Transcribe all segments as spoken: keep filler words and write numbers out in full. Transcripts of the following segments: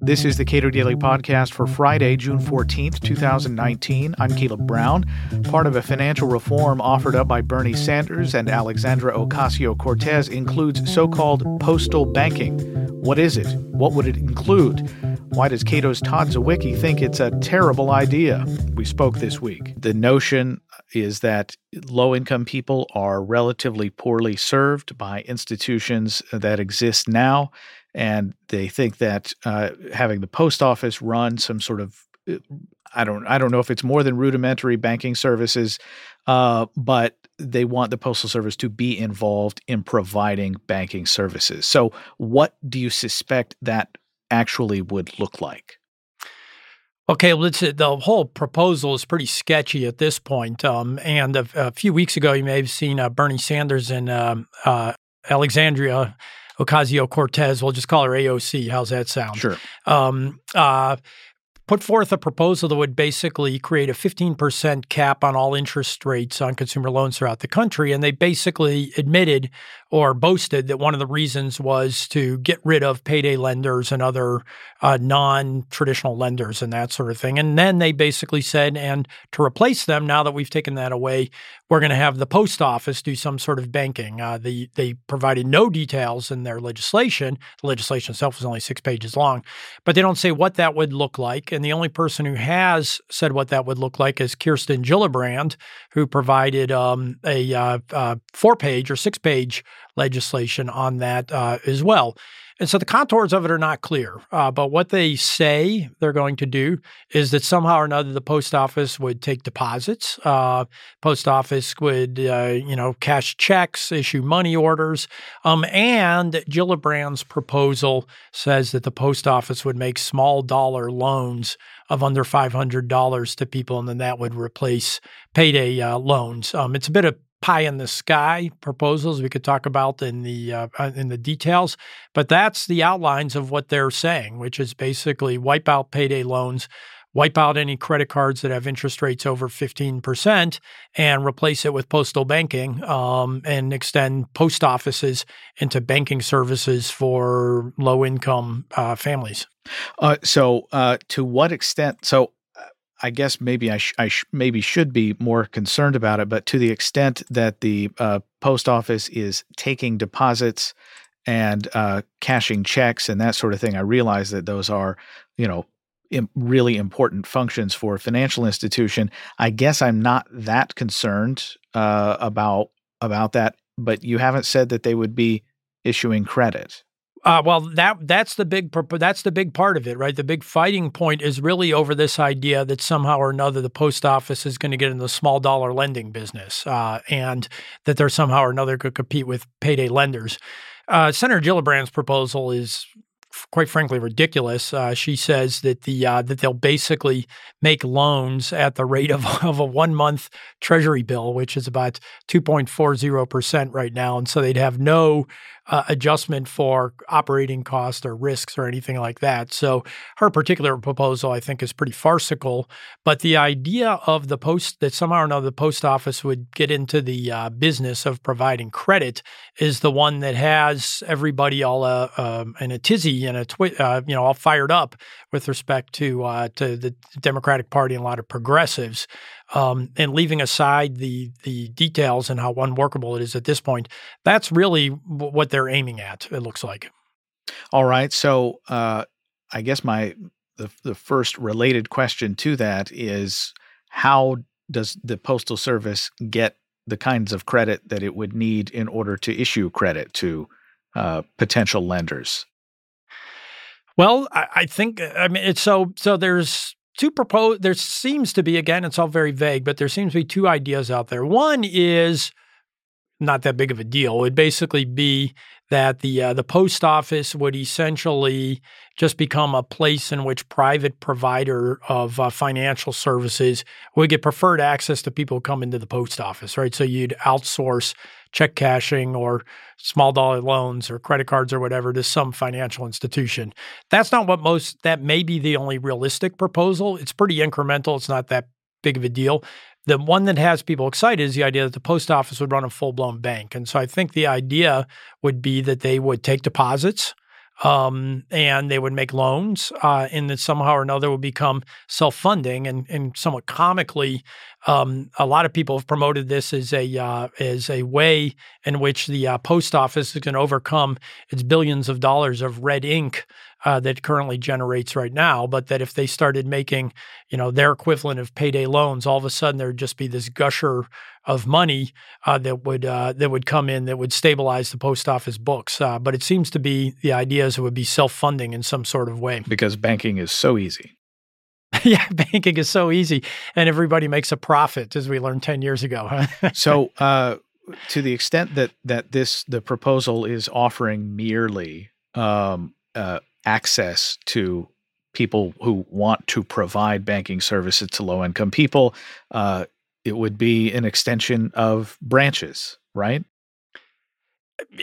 This is the Cato Daily Podcast for Friday, June fourteenth, twenty nineteen. I'm Caleb Brown. Part of a financial reform offered up by Bernie Sanders and Alexandria Ocasio-Cortez includes so-called postal banking. What is it? What would it include? Why does Cato's Todd Zywicki think it's a terrible idea? We spoke this week. The notion is that low-income people are relatively poorly served by institutions that exist now, and they think that uh, having the post office run some sort of I don't I don't know if it's more than rudimentary banking services, uh, but they want the Postal Service to be involved in providing banking services. So what do you suspect that actually would look like? Okay, well, it's, the whole proposal is pretty sketchy at this point. Um, and a, a few weeks ago, you may have seen uh, Bernie Sanders and um, uh, Alexandria Ocasio-Cortez. We'll just call her A O C. How's that sound? Sure. Um, uh, put forth a proposal that would basically create a fifteen percent cap on all interest rates on consumer loans throughout the country. And they basically admitted or boasted that one of the reasons was to get rid of payday lenders and other uh, non-traditional lenders and that sort of thing. And then they basically said, and to replace them, now that we've taken that away, we're going to have the post office do some sort of banking. Uh, the, they provided no details in their legislation. The legislation itself was only six pages long, but they don't say what that would look like. And the only person who has said what that would look like is Kirsten Gillibrand, who provided um, a uh, uh, four-page or six-page legislation on that uh, as well. And so the contours of it are not clear, uh, but what they say they're going to do is that somehow or another the post office would take deposits, uh, post office would uh, you know cash checks, issue money orders, um, and Gillibrand's proposal says that the post office would make small dollar loans of under five hundred dollars to people, and then that would replace payday uh, loans. Um, it's a bit of pie in the sky proposals we could talk about in the uh, in the details, but that's the outlines of what they're saying, which is basically wipe out payday loans, wipe out any credit cards that have interest rates over fifteen percent, and replace it with postal banking, um, and extend post offices into banking services for low-income uh, families. Uh, so, uh, to what extent? So. I guess maybe I, sh- I sh- maybe should be more concerned about it, but to the extent that the uh, post office is taking deposits and uh, cashing checks and that sort of thing, I realize that those are, you know, im- really important functions for a financial institution. I guess I'm not that concerned uh, about about that, but you haven't said that they would be issuing credit. Uh, well, that that's the big that's the big part of it, right? The big fighting point is really over this idea that somehow or another the post office is going to get in the small dollar lending business, uh, and that they're somehow or another could compete with payday lenders. Uh, Senator Gillibrand's proposal is quite frankly ridiculous. Uh, she says that the uh, that they'll basically make loans at the rate of, of a one-month Treasury bill, which is about two point four zero percent right now. And so they'd have no uh, adjustment for operating costs or risks or anything like that. So her particular proposal, I think, is pretty farcical. But the idea of the post that somehow or another the post office would get into the uh, business of providing credit is the one that has everybody all uh, um, in a tizzy and a twi- uh, you know all fired up with respect to uh, to the Democratic Party and a lot of progressives. Um, and leaving aside the the details and how unworkable it is at this point, that's really w- what they're aiming at, it looks like. All right. So uh, I guess my the, the first related question to that is, how does the Postal Service get the kinds of credit that it would need in order to issue credit to uh, potential lenders? Well, I, I think I mean it's so so there's. Two propose, there seems to be, again, it's all very vague, but there seems to be two ideas out there. One is not that big of a deal. It would basically be that the uh, the post office would essentially just become a place in which private provider of uh, financial services would get preferred access to people who come into the post office, right? So you'd outsource check cashing or small dollar loans or credit cards or whatever to some financial institution. That's not what most, that may be the only realistic proposal. It's pretty incremental. It's not that big of a deal. The one that has people excited is the idea that the post office would run a full-blown bank. And so I think the idea would be that they would take deposits, um, and they would make loans, uh, and that somehow or another would become self-funding. And, and somewhat comically, um, a lot of people have promoted this as a uh, as a way in which the uh, post office is going to overcome its billions of dollars of red ink uh, that it currently generates right now. But that if they started making, you know, their equivalent of payday loans, all of a sudden there'd just be this gusher of money uh, that would uh, that would come in that would stabilize the post office books. Uh, but it seems to be the idea is it would be self-funding in some sort of way. Because banking is so easy. Yeah, banking is so easy. And everybody makes a profit, as we learned ten years ago. Huh? So uh, to the extent that that this the proposal is offering merely um, uh, access to people who want to provide banking services to low-income people, uh, it would be an extension of branches, right?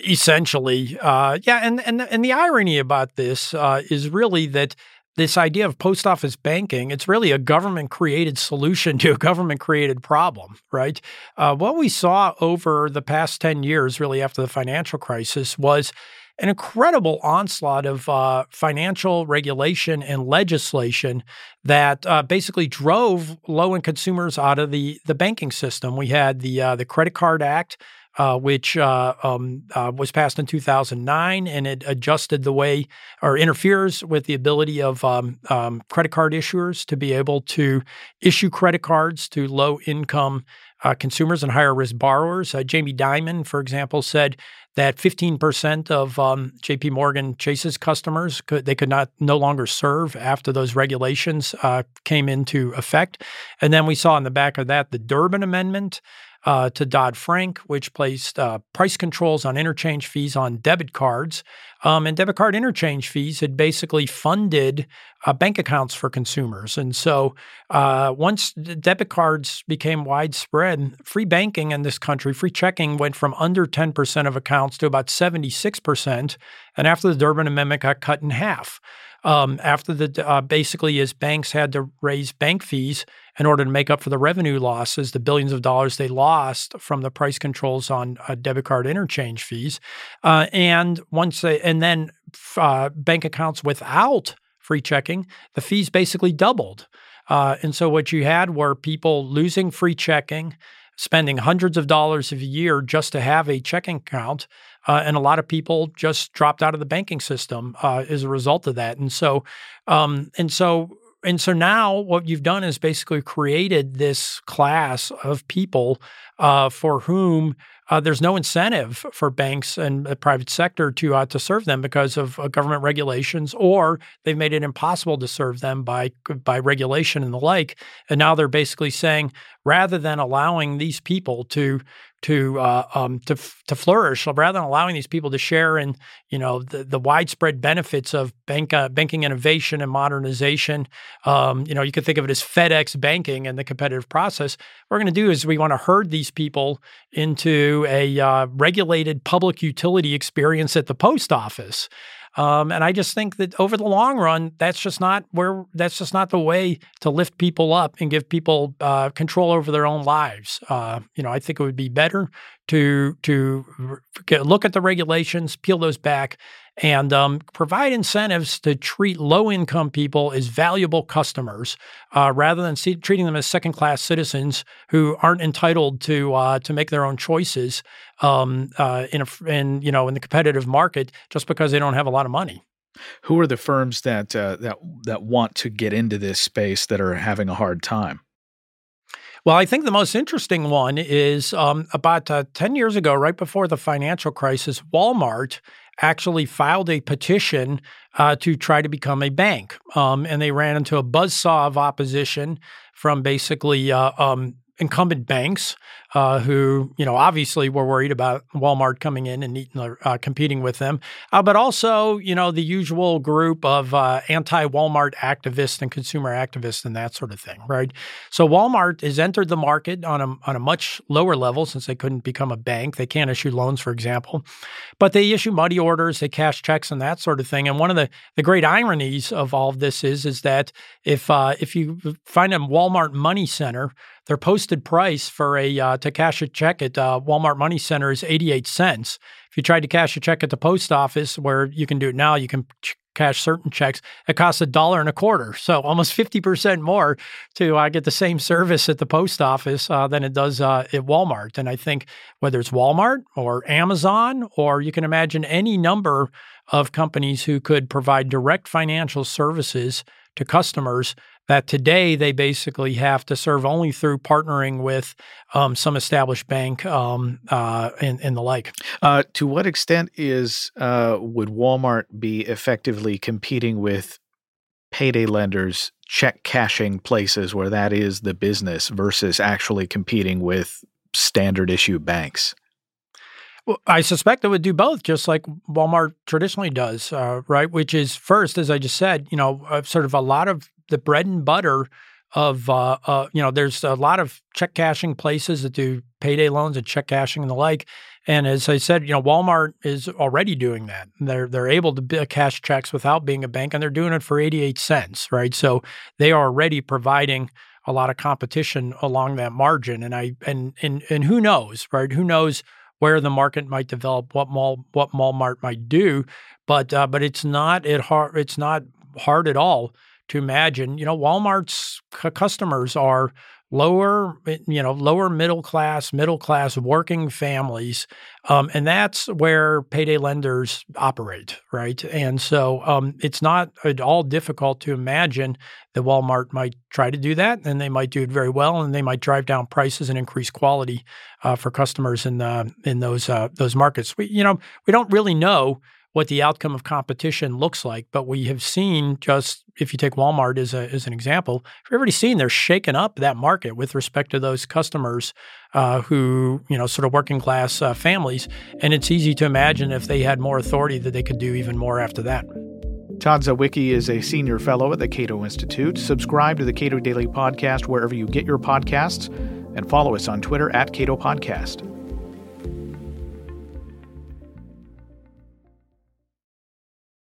Essentially, uh, yeah. And and and the irony about this uh, is really that this idea of post office banking, it's really a government-created solution to a government-created problem, right? Uh, what we saw over the past ten years, really after the financial crisis, was an incredible onslaught of uh, financial regulation and legislation that uh, basically drove low-end consumers out of the the banking system. We had the uh, the Credit Card Act, uh, which uh, um, uh, was passed in two thousand nine, and it adjusted the way or interferes with the ability of um, um, credit card issuers to be able to issue credit cards to low-income Uh, consumers and higher-risk borrowers. Uh, Jamie Dimon, for example, said that fifteen percent of um, J P Morgan Chase's customers, could, they could not no longer serve after those regulations uh, came into effect. And then we saw in the back of that the Durbin Amendment uh, to Dodd-Frank, which placed uh, price controls on interchange fees on debit cards. Um, and debit card interchange fees had basically funded uh, bank accounts for consumers. And so uh, once the debit cards became widespread, free banking in this country, free checking went from under ten percent of accounts to about seventy-six percent. And after the Durbin Amendment got cut in half, um, after the uh, basically as banks had to raise bank fees in order to make up for the revenue losses, the billions of dollars they lost from the price controls on uh, debit card interchange fees. Uh, and once they and And then uh, bank accounts without free checking, the fees basically doubled. Uh, and so what you had were people losing free checking, spending hundreds of dollars a year just to have a checking account. Uh, and a lot of people just dropped out of the banking system uh, as a result of that. And so, um, and so, and so now what you've done is basically created this class of people uh, for whom Uh, there's no incentive for banks and the private sector to uh, to serve them because of uh, government regulations, or they've made it impossible to serve them by by regulation and the like. And now they're basically saying, rather than allowing these people to to uh, um, to to flourish, rather than allowing these people to share in you know the, the widespread benefits of bank uh, banking innovation and modernization, um, you know you could think of it as FedEx banking and the competitive process. What we're going to do is we want to herd these people into a uh, regulated public utility experience at the post office, um, and I just think that over the long run, that's just not where that's just not the way to lift people up and give people uh, control over their own lives. Uh, you know, I think it would be better to to get, look at the regulations, peel those back, and um, provide incentives to treat low-income people as valuable customers uh, rather than see, treating them as second-class citizens who aren't entitled to uh, to make their own choices um, uh, in, a, in you know in the competitive market just because they don't have a lot of money. Who are the firms that uh, that that want to get into this space that are having a hard time? Well, I think the most interesting one is um, about uh, ten years ago, right before the financial crisis, Walmart actually filed a petition uh, to try to become a bank. Um, and they ran into a buzzsaw of opposition from basically uh, um, incumbent banks uh, who, you know, obviously were worried about Walmart coming in and uh, competing with them, uh, but also, you know, the usual group of uh, anti-Walmart activists and consumer activists and that sort of thing, right? So Walmart has entered the market on a on a much lower level since they couldn't become a bank. They can't issue loans, for example, but they issue money orders, they cash checks and that sort of thing. And one of the, the great ironies of all of this is, is that if uh, if you find a Walmart money center, their posted price for a uh, to cash a check at uh, Walmart Money Center is eighty-eight cents. If you tried to cash a check at the post office, where you can do it now, you can ch- cash certain checks, it costs a dollar and a quarter. So almost fifty percent more to uh, get the same service at the post office uh, than it does uh, at Walmart. And I think whether it's Walmart or Amazon, or you can imagine any number of companies who could provide direct financial services to customers that today they basically have to serve only through partnering with um, some established bank um, uh, and, and the like. Uh, to what extent is uh, would Walmart be effectively competing with payday lenders, check cashing places where that is the business, versus actually competing with standard issue banks? Well, I suspect it would do both, just like Walmart traditionally does, uh, right? Which is first, as I just said, you know, sort of a lot of the bread and butter of, uh, uh, you know, there's a lot of check cashing places that do payday loans and check cashing and the like. And as I said, you know, Walmart is already doing that. They're they're able to cash checks without being a bank, and they're doing it for eighty-eight cents, right? So they are already providing a lot of competition along that margin. And I and and and who knows, right? Who knows where the market might develop, what mall, what Walmart might do, but uh, but it's not it hard. It's not hard at all to imagine, you know, Walmart's c- customers are lower, you know, lower middle class, middle class working families. Um, and that's where payday lenders operate, right? And so um, it's not at all difficult to imagine that Walmart might try to do that, and they might do it very well, and they might drive down prices and increase quality uh, for customers in the, in those uh, those markets. We, you know, we don't really know what the outcome of competition looks like, but we have seen, just if you take Walmart as a as an example, we've already seen they're shaking up that market with respect to those customers uh, who, you know, sort of working class uh, families. And it's easy to imagine if they had more authority that they could do even more after that. Todd Zywicki is a senior fellow at the Cato Institute. Subscribe to the Cato Daily Podcast wherever you get your podcasts, and follow us on Twitter at Cato Podcast.